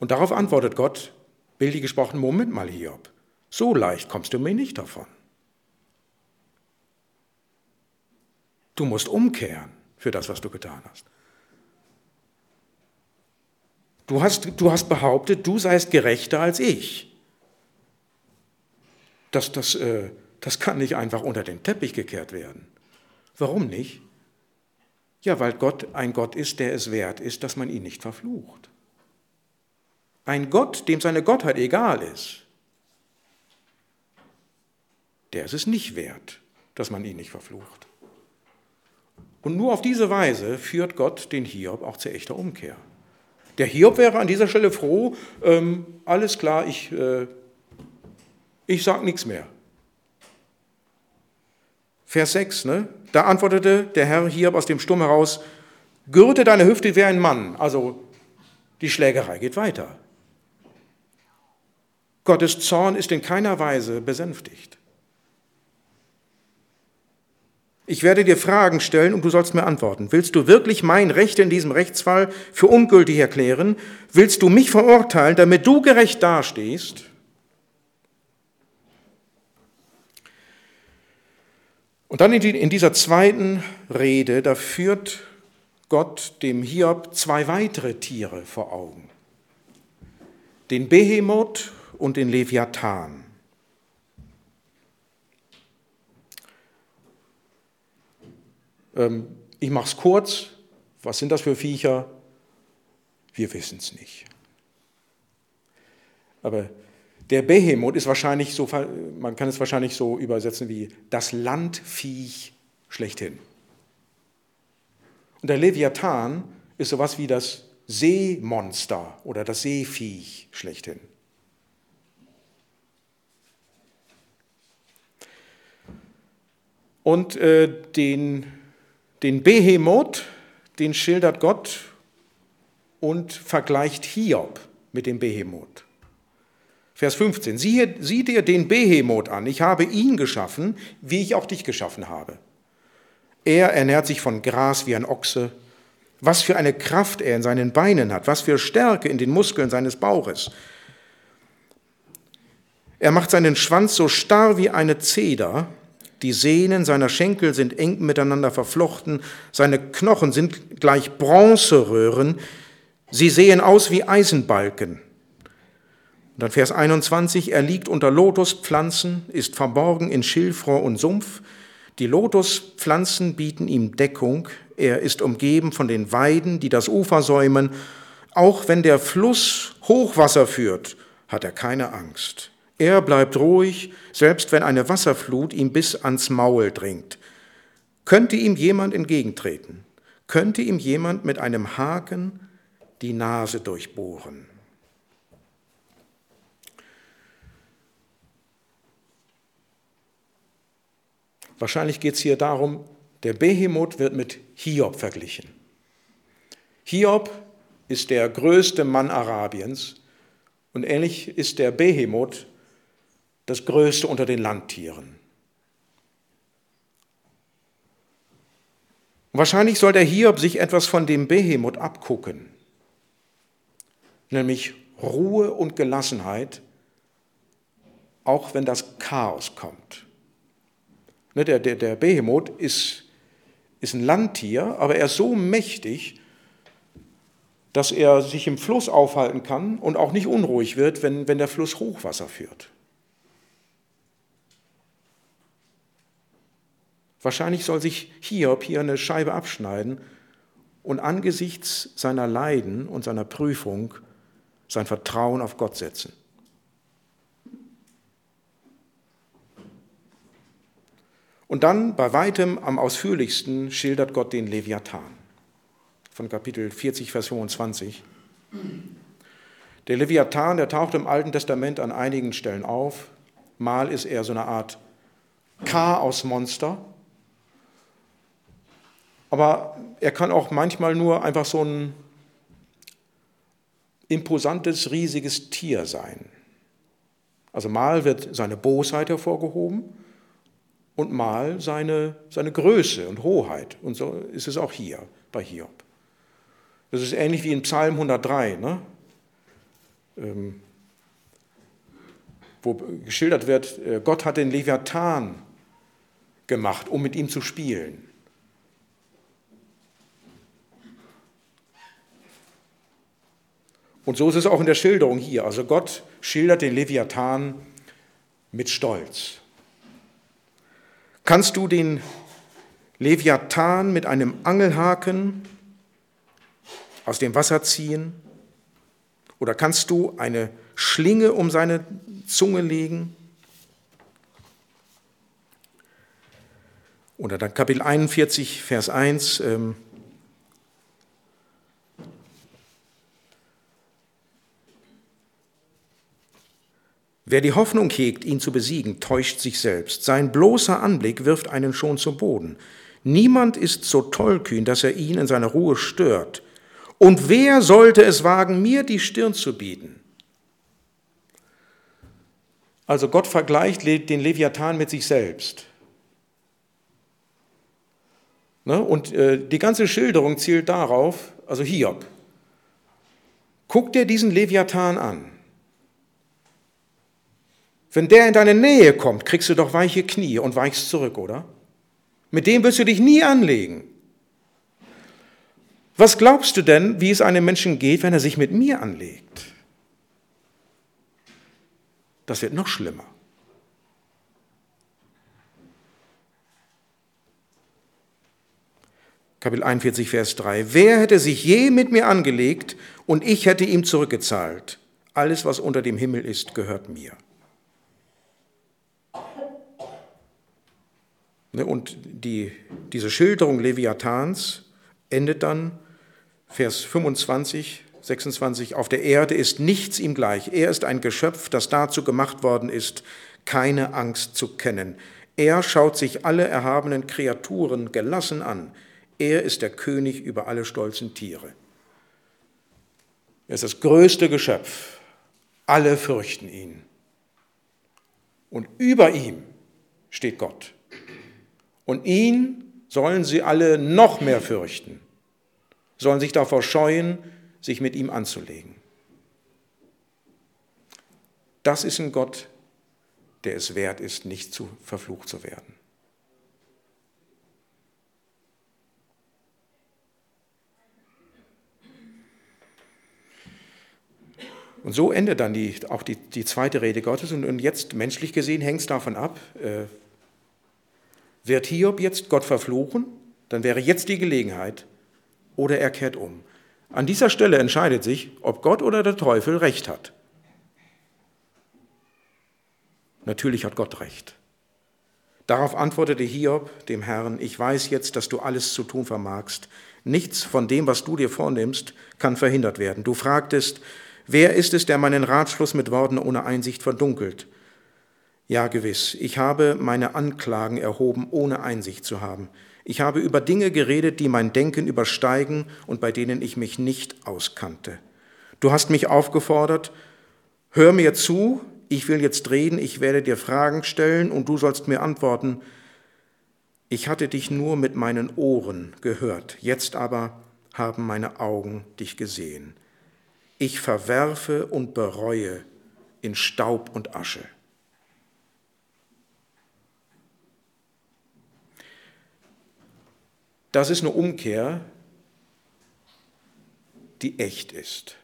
Und darauf antwortet Gott, bildlich gesprochen, Moment mal, Hiob, so leicht kommst du mir nicht davon. Du musst umkehren für das, was du getan hast. Du hast behauptet, du seist gerechter als ich. Das kann nicht einfach unter den Teppich gekehrt werden. Warum nicht? Ja, weil Gott ein Gott ist, der es wert ist, dass man ihn nicht verflucht. Ein Gott, dem seine Gottheit egal ist, der ist es nicht wert, dass man ihn nicht verflucht. Und nur auf diese Weise führt Gott den Hiob auch zu echter Umkehr. Der Hiob wäre an dieser Stelle froh, alles klar, ich sage nichts mehr. Vers 6, ne? Da antwortete der Herr Hiob aus dem Sturm heraus, gürte deine Hüfte wie ein Mann, also die Schlägerei geht weiter. Gottes Zorn ist in keiner Weise besänftigt. Ich werde dir Fragen stellen und du sollst mir antworten. Willst du wirklich mein Recht in diesem Rechtsfall für ungültig erklären? Willst du mich verurteilen, damit du gerecht dastehst? Und dann in dieser zweiten Rede, da führt Gott dem Hiob zwei weitere Tiere vor Augen. Den Behemoth und den Leviathan. Ich mache es kurz. Was sind das für Viecher? Wir wissen es nicht. Aber der Behemoth ist wahrscheinlich so, man kann es wahrscheinlich so übersetzen wie das Landviech schlechthin. Und der Leviathan ist sowas wie das Seemonster oder das Seeviech schlechthin. Und den Behemoth, den schildert Gott und vergleicht Hiob mit dem Behemoth. Vers 15, sieh dir den Behemoth an, ich habe ihn geschaffen, wie ich auch dich geschaffen habe. Er ernährt sich von Gras wie ein Ochse. Was für eine Kraft er in seinen Beinen hat, was für Stärke in den Muskeln seines Bauches. Er macht seinen Schwanz so starr wie eine Zeder, die Sehnen seiner Schenkel sind eng miteinander verflochten, seine Knochen sind gleich Bronzeröhren, sie sehen aus wie Eisenbalken. Und dann Vers 21, er liegt unter Lotuspflanzen, ist verborgen in Schilfrohr und Sumpf. Die Lotuspflanzen bieten ihm Deckung. Er ist umgeben von den Weiden, die das Ufer säumen. Auch wenn der Fluss Hochwasser führt, hat er keine Angst. Er bleibt ruhig, selbst wenn eine Wasserflut ihm bis ans Maul dringt. Könnte ihm jemand entgegentreten? Könnte ihm jemand mit einem Haken die Nase durchbohren? Wahrscheinlich geht es hier darum, der Behemoth wird mit Hiob verglichen. Hiob ist der größte Mann Arabiens und ähnlich ist der Behemoth das größte unter den Landtieren. Und wahrscheinlich soll der Hiob sich etwas von dem Behemoth abgucken, nämlich Ruhe und Gelassenheit, auch wenn das Chaos kommt. Der Behemoth ist ein Landtier, aber er ist so mächtig, dass er sich im Fluss aufhalten kann und auch nicht unruhig wird, wenn der Fluss Hochwasser führt. Wahrscheinlich soll sich Hiob hier eine Scheibe abschneiden und angesichts seiner Leiden und seiner Prüfung sein Vertrauen auf Gott setzen. Und dann bei weitem am ausführlichsten schildert Gott den Leviathan. Von Kapitel 40, Vers 25. Der Leviathan, der taucht im Alten Testament an einigen Stellen auf. Mal ist er so eine Art Chaosmonster. Aber er kann auch manchmal nur einfach so ein imposantes, riesiges Tier sein. Also mal wird seine Bosheit hervorgehoben. Und mal seine Größe und Hoheit. Und so ist es auch hier bei Hiob. Das ist ähnlich wie in Psalm 103, ne? Wo geschildert wird, Gott hat den Leviathan gemacht, um mit ihm zu spielen. Und so ist es auch in der Schilderung hier. Also Gott schildert den Leviathan mit Stolz. Kannst du den Leviathan mit einem Angelhaken aus dem Wasser ziehen? Oder kannst du eine Schlinge um seine Zunge legen? Oder dann Kapitel 41, Vers 1. Wer die Hoffnung hegt, ihn zu besiegen, täuscht sich selbst. Sein bloßer Anblick wirft einen schon zu Boden. Niemand ist so tollkühn, dass er ihn in seiner Ruhe stört. Und wer sollte es wagen, mir die Stirn zu bieten? Also Gott vergleicht den Leviathan mit sich selbst. Und die ganze Schilderung zielt darauf, also Hiob, guck dir diesen Leviathan an. Wenn der in deine Nähe kommt, kriegst du doch weiche Knie und weichst zurück, oder? Mit dem wirst du dich nie anlegen. Was glaubst du denn, wie es einem Menschen geht, wenn er sich mit mir anlegt? Das wird noch schlimmer. Kapitel 41, Vers 3. Wer hätte sich je mit mir angelegt und ich hätte ihm zurückgezahlt? Alles, was unter dem Himmel ist, gehört mir. Und diese Schilderung Leviathans endet dann, Vers 25, 26, auf der Erde ist nichts ihm gleich. Er ist ein Geschöpf, das dazu gemacht worden ist, keine Angst zu kennen. Er schaut sich alle erhabenen Kreaturen gelassen an. Er ist der König über alle stolzen Tiere. Er ist das größte Geschöpf. Alle fürchten ihn. Und über ihm steht Gott. Und ihn sollen sie alle noch mehr fürchten, sollen sich davor scheuen, sich mit ihm anzulegen. Das ist ein Gott, der es wert ist, nicht zu verflucht zu werden. Und so endet dann die zweite Rede Gottes. Und jetzt, menschlich gesehen, hängt es davon ab, wird Hiob jetzt Gott verfluchen? Dann wäre jetzt die Gelegenheit. Oder er kehrt um. An dieser Stelle entscheidet sich, ob Gott oder der Teufel recht hat. Natürlich hat Gott recht. Darauf antwortete Hiob dem Herrn: Ich weiß jetzt, dass du alles zu tun vermagst. Nichts von dem, was du dir vornimmst, kann verhindert werden. Du fragtest: Wer ist es, der meinen Ratschluss mit Worten ohne Einsicht verdunkelt? Ja, gewiss, ich habe meine Anklagen erhoben, ohne Einsicht zu haben. Ich habe über Dinge geredet, die mein Denken übersteigen und bei denen ich mich nicht auskannte. Du hast mich aufgefordert: Hör mir zu, ich will jetzt reden, ich werde dir Fragen stellen und du sollst mir antworten. Ich hatte dich nur mit meinen Ohren gehört, jetzt aber haben meine Augen dich gesehen. Ich verwerfe und bereue in Staub und Asche. Das ist eine Umkehr, die echt ist.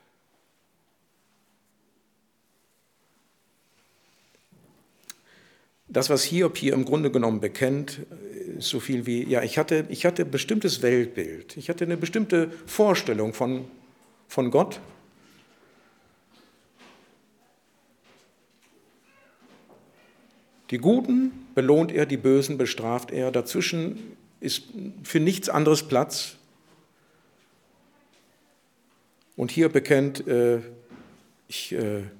Das, was Hiob hier im Grunde genommen bekennt, ist so viel wie: Ja, ich hatte ein bestimmtes Weltbild, ich hatte eine bestimmte Vorstellung von Gott. Die Guten belohnt er, die Bösen bestraft er, dazwischen ist für nichts anderes Platz. Und hier bekennt, ich war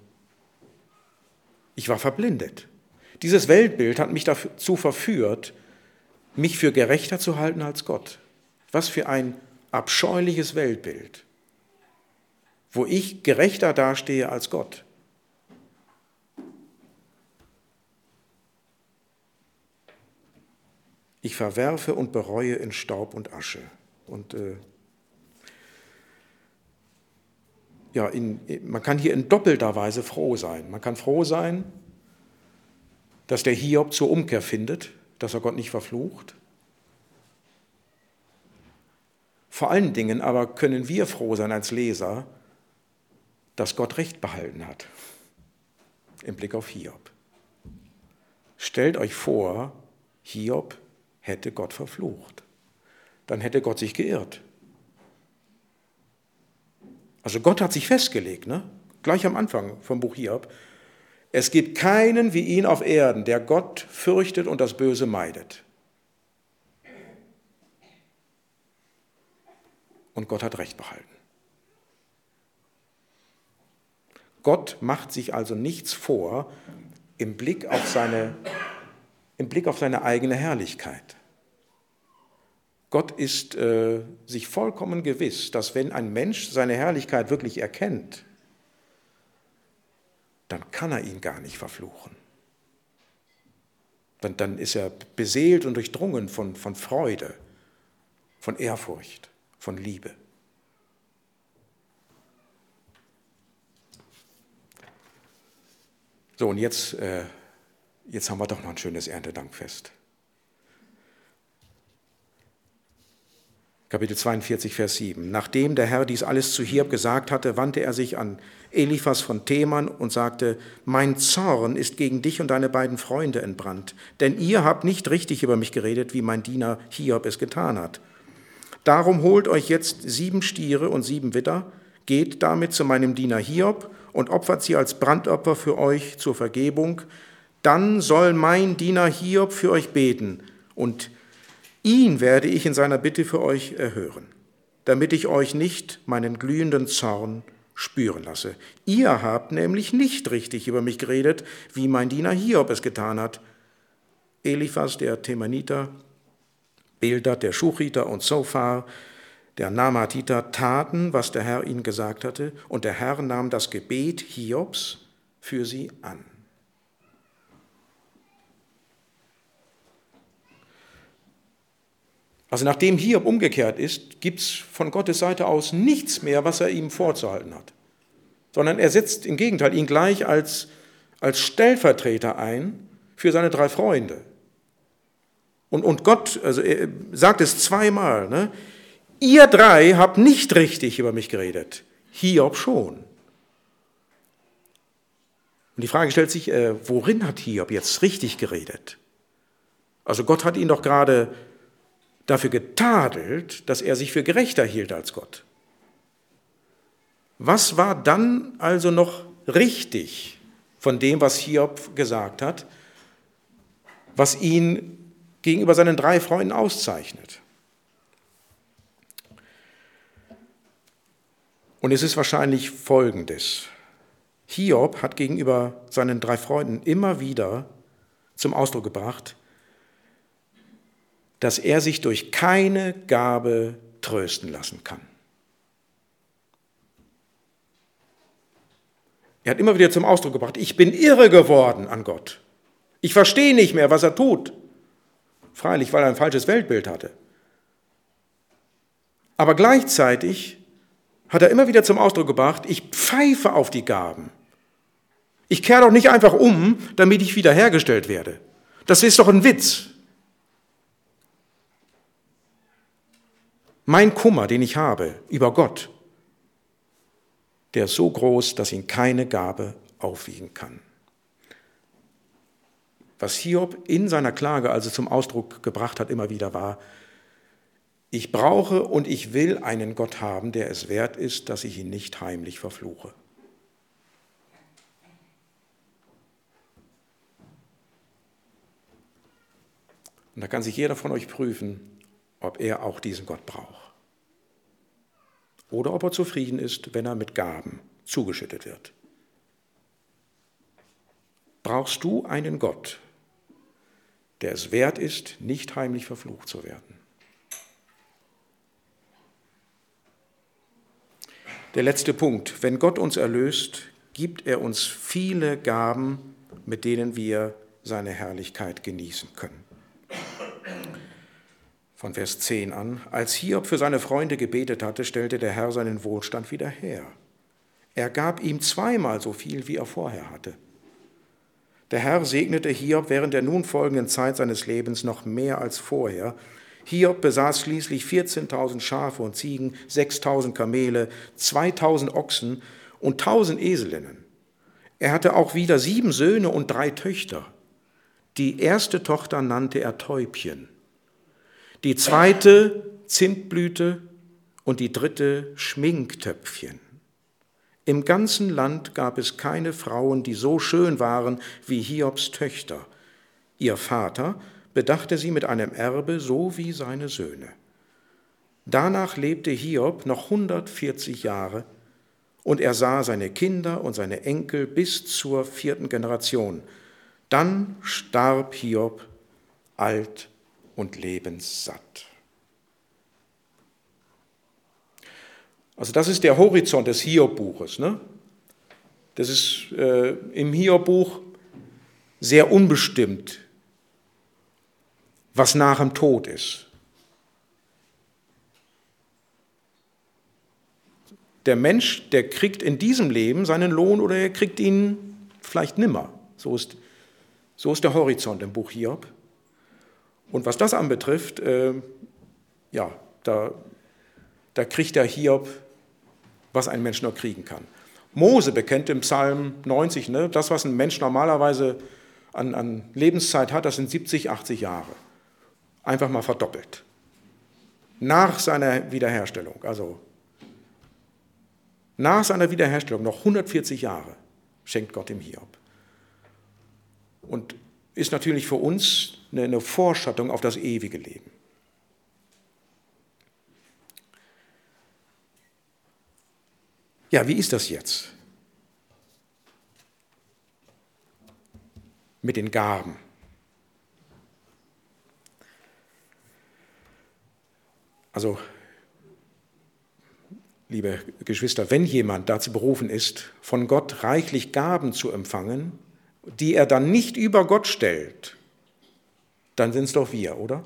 verblindet. Dieses Weltbild hat mich dazu verführt, mich für gerechter zu halten als Gott. Was für ein abscheuliches Weltbild, wo ich gerechter dastehe als Gott. Ich verwerfe und bereue in Staub und Asche. Und man kann hier in doppelter Weise froh sein. Man kann froh sein, dass der Hiob zur Umkehr findet, dass er Gott nicht verflucht. Vor allen Dingen aber können wir froh sein als Leser, dass Gott Recht behalten hat. Im Blick auf Hiob. Stellt euch vor, Hiob hätte Gott verflucht. Dann hätte Gott sich geirrt. Also Gott hat sich festgelegt, ne? Gleich am Anfang vom Buch Hiob. Es gibt keinen wie ihn auf Erden, der Gott fürchtet und das Böse meidet. Und Gott hat Recht behalten. Gott macht sich also nichts vor im Blick auf seine eigene Herrlichkeit. Gott ist sich vollkommen gewiss, dass wenn ein Mensch seine Herrlichkeit wirklich erkennt, dann kann er ihn gar nicht verfluchen. Dann ist er beseelt und durchdrungen von Freude, von Ehrfurcht, von Liebe. So, und jetzt haben wir doch noch ein schönes Erntedankfest. Kapitel 42, Vers 7. Nachdem der Herr dies alles zu Hiob gesagt hatte, wandte er sich an Eliphas von Theman und sagte, mein Zorn ist gegen dich und deine beiden Freunde entbrannt, denn ihr habt nicht richtig über mich geredet, wie mein Diener Hiob es getan hat. Darum holt euch jetzt 7 Stiere und 7 Widder, geht damit zu meinem Diener Hiob und opfert sie als Brandopfer für euch zur Vergebung. Dann soll mein Diener Hiob für euch beten und ihn werde ich in seiner Bitte für euch erhören, damit ich euch nicht meinen glühenden Zorn spüren lasse. Ihr habt nämlich nicht richtig über mich geredet, wie mein Diener Hiob es getan hat. Eliphas der Themaniter, Bildat der Schuchiter und Zophar der Namathiter taten, was der Herr ihnen gesagt hatte, und der Herr nahm das Gebet Hiobs für sie an. Also nachdem Hiob umgekehrt ist, gibt es von Gottes Seite aus nichts mehr, was er ihm vorzuhalten hat. Sondern er setzt im Gegenteil ihn gleich als Stellvertreter ein für seine 3 Freunde. Und Gott, also er sagt es zweimal, ne? Ihr 3 habt nicht richtig über mich geredet, Hiob schon. Und die Frage stellt sich, worin hat Hiob jetzt richtig geredet? Also Gott hat ihn doch gerade dafür getadelt, dass er sich für gerechter hielt als Gott. Was war dann also noch richtig von dem, was Hiob gesagt hat, was ihn gegenüber seinen 3 Freunden auszeichnet? Und es ist wahrscheinlich Folgendes. Hiob hat gegenüber seinen 3 Freunden immer wieder zum Ausdruck gebracht, dass er sich durch keine Gabe trösten lassen kann. Er hat immer wieder zum Ausdruck gebracht, ich bin irre geworden an Gott. Ich verstehe nicht mehr, was er tut. Freilich, weil er ein falsches Weltbild hatte. Aber gleichzeitig hat er immer wieder zum Ausdruck gebracht, ich pfeife auf die Gaben. Ich kehre doch nicht einfach um, damit ich wiederhergestellt werde. Das ist doch ein Witz. Mein Kummer, den ich habe über Gott, der ist so groß, dass ihn keine Gabe aufwiegen kann. Was Hiob in seiner Klage also zum Ausdruck gebracht hat, immer wieder war, ich brauche und ich will einen Gott haben, der es wert ist, dass ich ihn nicht heimlich verfluche. Und da kann sich jeder von euch prüfen, ob er auch diesen Gott braucht. Oder ob er zufrieden ist, wenn er mit Gaben zugeschüttet wird. Brauchst du einen Gott, der es wert ist, nicht heimlich verflucht zu werden? Der letzte Punkt. Wenn Gott uns erlöst, gibt er uns viele Gaben, mit denen wir seine Herrlichkeit genießen können. Von Vers 10 an, als Hiob für seine Freunde gebetet hatte, stellte der Herr seinen Wohlstand wieder her. Er gab ihm 2-mal so viel, wie er vorher hatte. Der Herr segnete Hiob während der nun folgenden Zeit seines Lebens noch mehr als vorher. Hiob besaß schließlich 14.000 Schafe und Ziegen, 6.000 Kamele, 2.000 Ochsen und 1.000 Eselinnen. Er hatte auch wieder 7 Söhne und 3 Töchter. Die erste Tochter nannte er Täubchen. Die zweite Zimtblüte und die dritte Schminktöpfchen. Im ganzen Land gab es keine Frauen, die so schön waren wie Hiobs Töchter. Ihr Vater bedachte sie mit einem Erbe, so wie seine Söhne. Danach lebte Hiob noch 140 Jahre und er sah seine Kinder und seine Enkel bis zur 4. Generation. Dann starb Hiob alt und lebenssatt. Also das ist der Horizont des Hiob-Buches. Ne? Das ist im Hiob-Buch sehr unbestimmt, was nach dem Tod ist. Der Mensch, der kriegt in diesem Leben seinen Lohn oder er kriegt ihn vielleicht nimmer. So ist der Horizont im Buch Hiob. Und was das anbetrifft, ja, da da kriegt der Hiob, was ein Mensch nur kriegen kann. Mose bekennt im Psalm 90, das, was ein Mensch normalerweise an Lebenszeit hat, das sind 70, 80 Jahre. Einfach mal verdoppelt. Nach seiner Wiederherstellung, noch 140 Jahre schenkt Gott dem Hiob. Und ist natürlich für uns eine Vorschattung auf das ewige Leben. Ja, wie ist das jetzt? Mit den Gaben. Also, liebe Geschwister, wenn jemand dazu berufen ist, von Gott reichlich Gaben zu empfangen, die er dann nicht über Gott stellt, dann sind es doch wir, oder?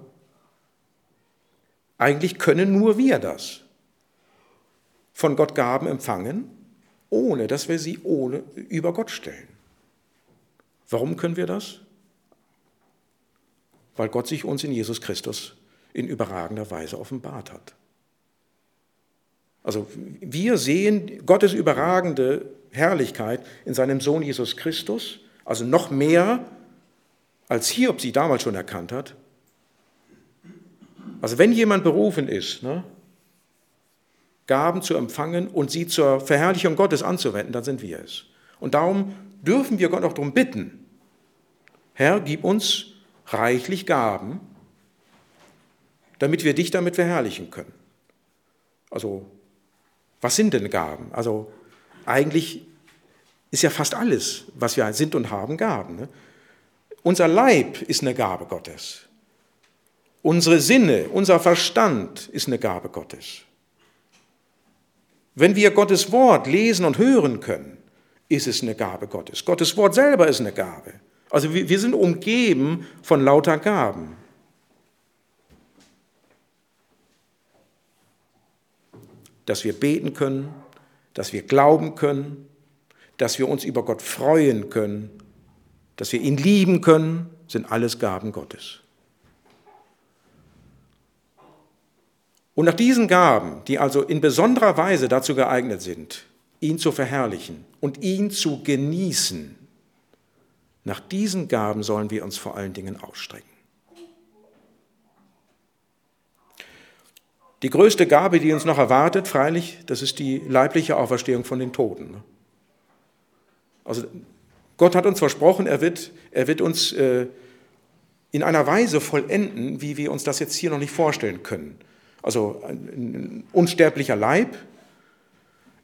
Eigentlich können nur wir das. Von Gott Gaben empfangen, ohne dass wir sie über Gott stellen. Warum können wir das? Weil Gott sich uns in Jesus Christus in überragender Weise offenbart hat. Also wir sehen Gottes überragende Herrlichkeit in seinem Sohn Jesus Christus, also noch mehr, als Hiob sie damals schon erkannt hat. Also wenn jemand berufen ist, Gaben zu empfangen und sie zur Verherrlichung Gottes anzuwenden, dann sind wir es. Und darum dürfen wir Gott auch darum bitten, Herr, gib uns reichlich Gaben, damit wir dich damit verherrlichen können. Also, was sind denn Gaben? Also, eigentlich ist ja fast alles, was wir sind und haben, Gaben. Unser Leib ist eine Gabe Gottes. Unsere Sinne, unser Verstand ist eine Gabe Gottes. Wenn wir Gottes Wort lesen und hören können, ist es eine Gabe Gottes. Gottes Wort selber ist eine Gabe. Also wir sind umgeben von lauter Gaben. Dass wir beten können, dass wir glauben können, dass wir uns über Gott freuen können, dass wir ihn lieben können, sind alles Gaben Gottes. Und nach diesen Gaben, die also in besonderer Weise dazu geeignet sind, ihn zu verherrlichen und ihn zu genießen, nach diesen Gaben sollen wir uns vor allen Dingen ausstrecken. Die größte Gabe, die uns noch erwartet, freilich, das ist die leibliche Auferstehung von den Toten. Also Gott hat uns versprochen, er wird uns in einer Weise vollenden, wie wir uns das jetzt hier noch nicht vorstellen können. Also ein unsterblicher Leib,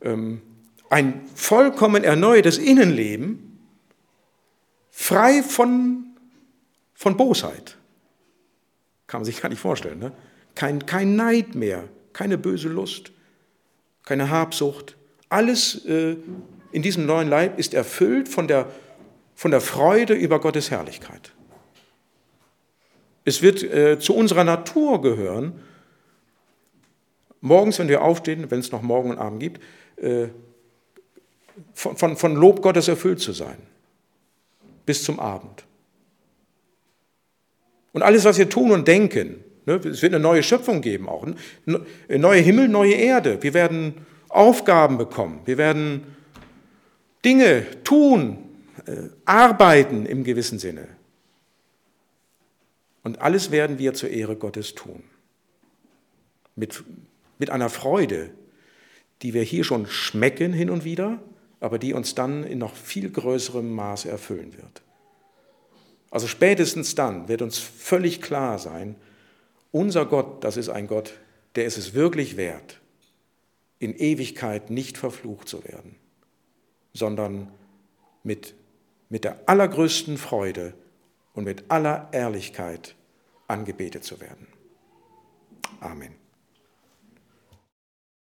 ein vollkommen erneuertes Innenleben, frei von Bosheit. Kann man sich gar nicht vorstellen. Kein Neid mehr, keine böse Lust, keine Habsucht. Alles in diesem neuen Leib ist erfüllt von der Freude über Gottes Herrlichkeit. Es wird zu unserer Natur gehören, morgens, wenn wir aufstehen, wenn es noch Morgen und Abend gibt, von Lob Gottes erfüllt zu sein. Bis zum Abend. Und alles, was wir tun und denken, es wird eine neue Schöpfung geben auch. Neue Himmel, neue Erde. Wir werden Aufgaben bekommen. Wir werden Dinge tun, arbeiten im gewissen Sinne. Und alles werden wir zur Ehre Gottes tun. Mit einer Freude, die wir hier schon schmecken hin und wieder, aber die uns dann in noch viel größerem Maße erfüllen wird. Also spätestens dann wird uns völlig klar sein, unser Gott, das ist ein Gott, der ist es wirklich wert, in Ewigkeit nicht verflucht zu werden, sondern mit der allergrößten Freude und mit aller Ehrlichkeit angebetet zu werden. Amen.